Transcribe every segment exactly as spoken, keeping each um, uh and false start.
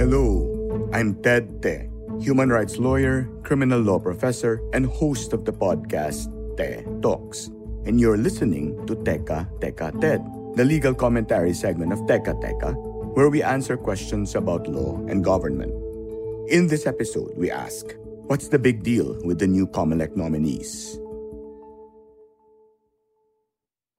Hello, I'm Ted Te, human rights lawyer, criminal law professor, and host of the podcast Te Talks. And you're listening to Teka Teka Ted, the legal commentary segment of Teka Teka, where we answer questions about law and government. In this episode, we ask, what's the big deal with the new COMELEC nominees?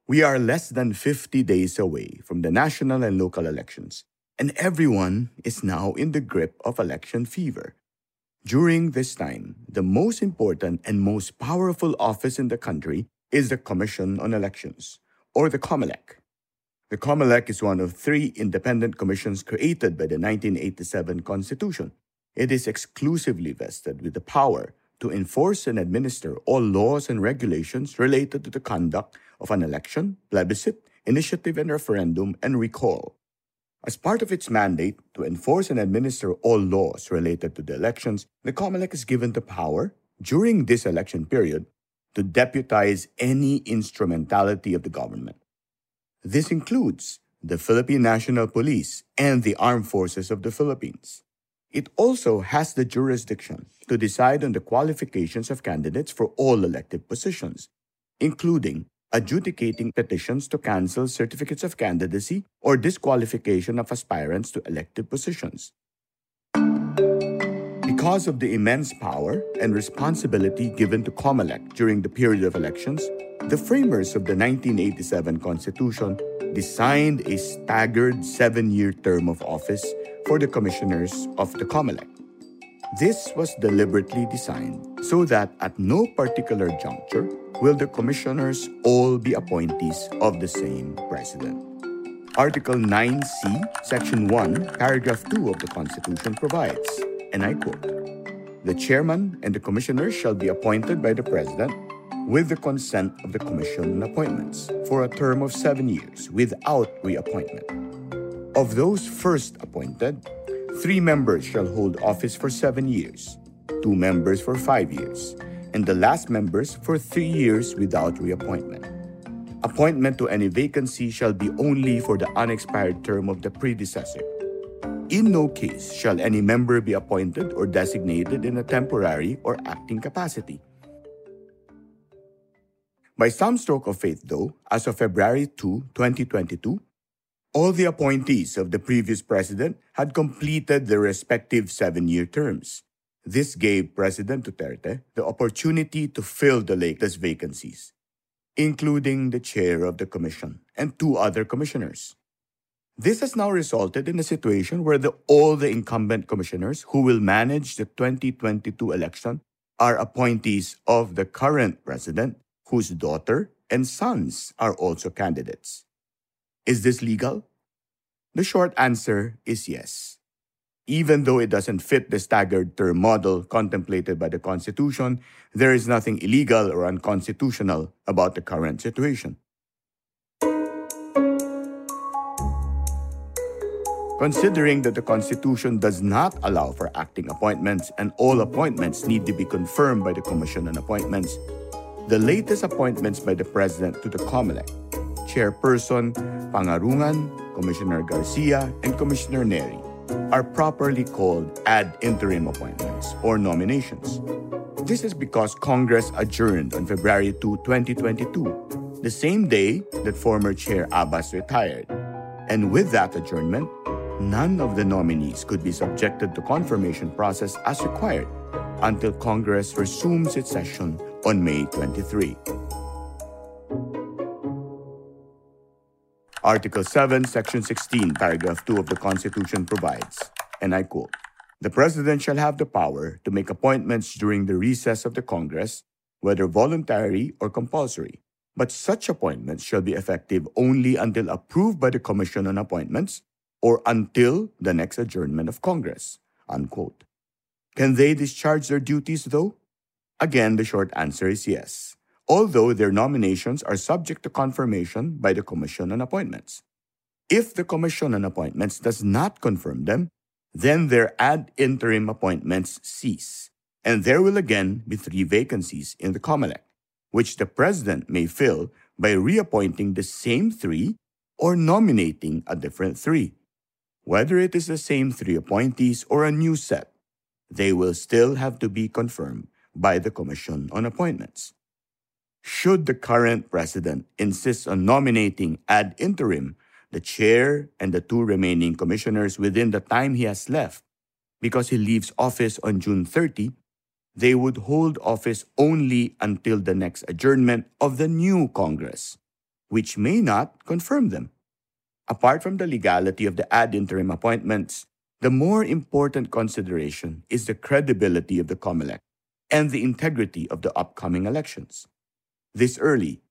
We are less than fifty days away from the national and local elections. And everyone is now in the grip of election fever. During this time, the most important and most powerful office in the country is the Commission on Elections, or the COMELEC. The COMELEC is one of three independent commissions created by the nineteen eighty-seven Constitution. It is exclusively vested with the power to enforce and administer all laws and regulations related to the conduct of an election, plebiscite, initiative and referendum, and recall. As part of its mandate to enforce and administer all laws related to the elections, the COMELEC is given the power, during this election period, to deputize any instrumentality of the government. This includes the Philippine National Police and the Armed Forces of the Philippines. It also has the jurisdiction to decide on the qualifications of candidates for all elective positions, including adjudicating petitions to cancel certificates of candidacy or disqualification of aspirants to elective positions. Because of the immense power and responsibility given to COMELEC during the period of elections, the framers of the nineteen eighty-seven Constitution designed a staggered seven-year term of office for the commissioners of the COMELEC. This was deliberately designed so that at no particular juncture will the commissioners all be appointees of the same president. Article nine C, Section one, Paragraph two of the Constitution provides, and I quote, "The chairman and the commissioners shall be appointed by the president with the consent of the commission on appointments for a term of seven years without reappointment. Of those first appointed, three members shall hold office for seven years, two members for five years, and the last members for three years without reappointment. Appointment to any vacancy shall be only for the unexpired term of the predecessor. In no case shall any member be appointed or designated in a temporary or acting capacity." By some stroke of fate, though, as of February second, twenty twenty-two, all the appointees of the previous president had completed their respective seven-year terms. This gave President Duterte the opportunity to fill the latest vacancies, including the chair of the commission and two other commissioners. This has now resulted in a situation where the, all the incumbent commissioners who will manage the twenty twenty-two election are appointees of the current president, whose daughter and sons are also candidates. Is this legal? The short answer is yes. Even though it doesn't fit the staggered term model contemplated by the Constitution, there is nothing illegal or unconstitutional about the current situation. Considering that the Constitution does not allow for acting appointments and all appointments need to be confirmed by the Commission on Appointments, the latest appointments by the President to the COMELEC, Chairperson Pangarungan, Commissioner Garcia, and Commissioner Neri, are properly called ad interim appointments or nominations. This is because Congress adjourned on February second, twenty twenty-two, the same day that former Chair Abbas retired. And with that adjournment, none of the nominees could be subjected to confirmation process as required until Congress resumes its session on May twenty-third. Article seven, Section sixteen, Paragraph two of the Constitution provides, and I quote, "The President shall have the power to make appointments during the recess of the Congress, whether voluntary or compulsory, but such appointments shall be effective only until approved by the Commission on Appointments or until the next adjournment of Congress, unquote. Can they discharge their duties, though? Again, the short answer is yes, although their nominations are subject to confirmation by the Commission on Appointments. If the Commission on Appointments does not confirm them, then their ad interim appointments cease, and there will again be three vacancies in the COMELEC, which the President may fill by reappointing the same three or nominating a different three. Whether it is the same three appointees or a new set, they will still have to be confirmed by the Commission on Appointments. Should the current President insist on nominating ad interim the chair and the two remaining commissioners within the time he has left, because he leaves office on June thirtieth, they would hold office only until the next adjournment of the new Congress, which may not confirm them. Apart from the legality of the ad interim appointments, the more important consideration is the credibility of the COMELEC and the integrity of the upcoming elections. This early,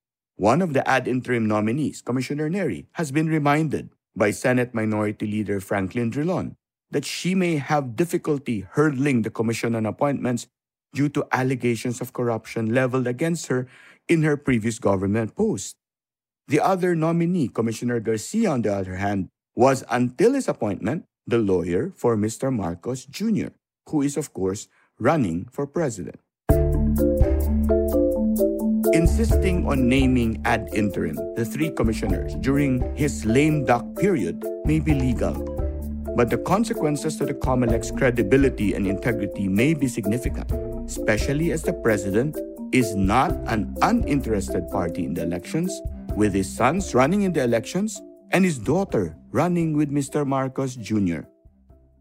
one of the ad interim nominees, Commissioner Neri, has been reminded by Senate Minority Leader Franklin Drilon that she may have difficulty hurdling the Commission on Appointments due to allegations of corruption leveled against her in her previous government post. The other nominee, Commissioner Garcia, on the other hand, was until his appointment the lawyer for Mister Marcos Junior, who is, of course, running for president. Insisting on naming ad interim the three commissioners during his lame duck period may be legal, but the consequences to the COMELEC's credibility and integrity may be significant, especially as the president is not an uninterested party in the elections, with his sons running in the elections and his daughter running with Mister Marcos Junior,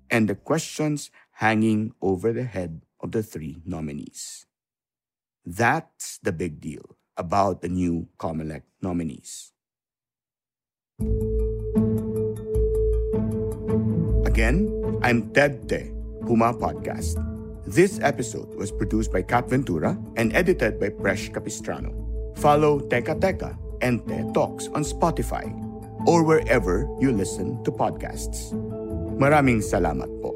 and the questions hanging over the head of the three nominees. That's the big deal about the new COMELEC nominees. Again, I'm Ted Te, Puma Podcast. This episode was produced by Kat Ventura and edited by Presh Capistrano. Follow Teka Teka and Te Talks on Spotify or wherever you listen to podcasts. Maraming salamat po.